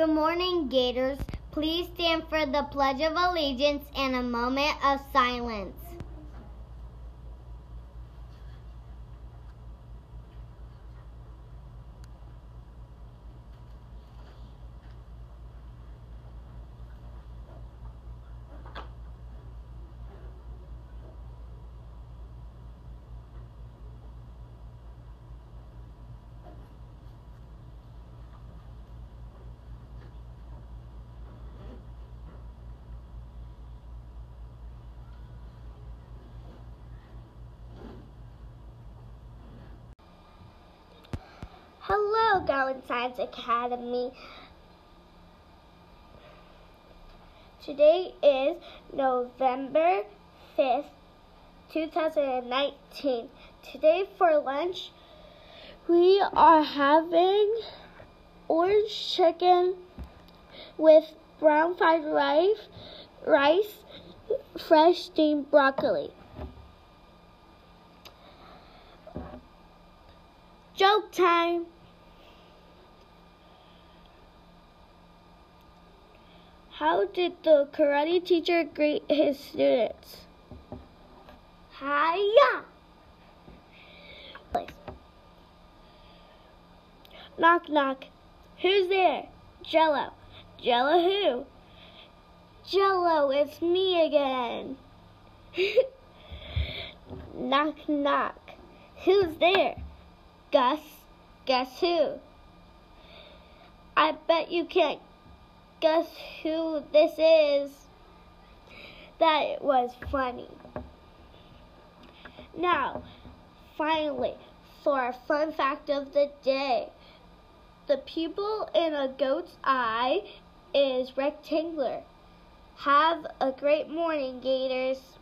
Good morning, Gators. Please stand for the Pledge of Allegiance and a moment of silence. Hello, Going Science Academy. Today is November 5th, 2019. Today for lunch, we are having orange chicken with brown fried rice, fresh steamed broccoli. Joke time! How did the karate teacher greet his students? Hiya! Knock, knock. Who's there? Jello. Jello who? Jello, it's me again. Knock, knock. Who's there? Gus. Guess who? I bet you can't guess who this is. That was funny. Now, finally, for our fun fact of the day. The pupil in a goat's eye is rectangular. Have a great morning, Gators.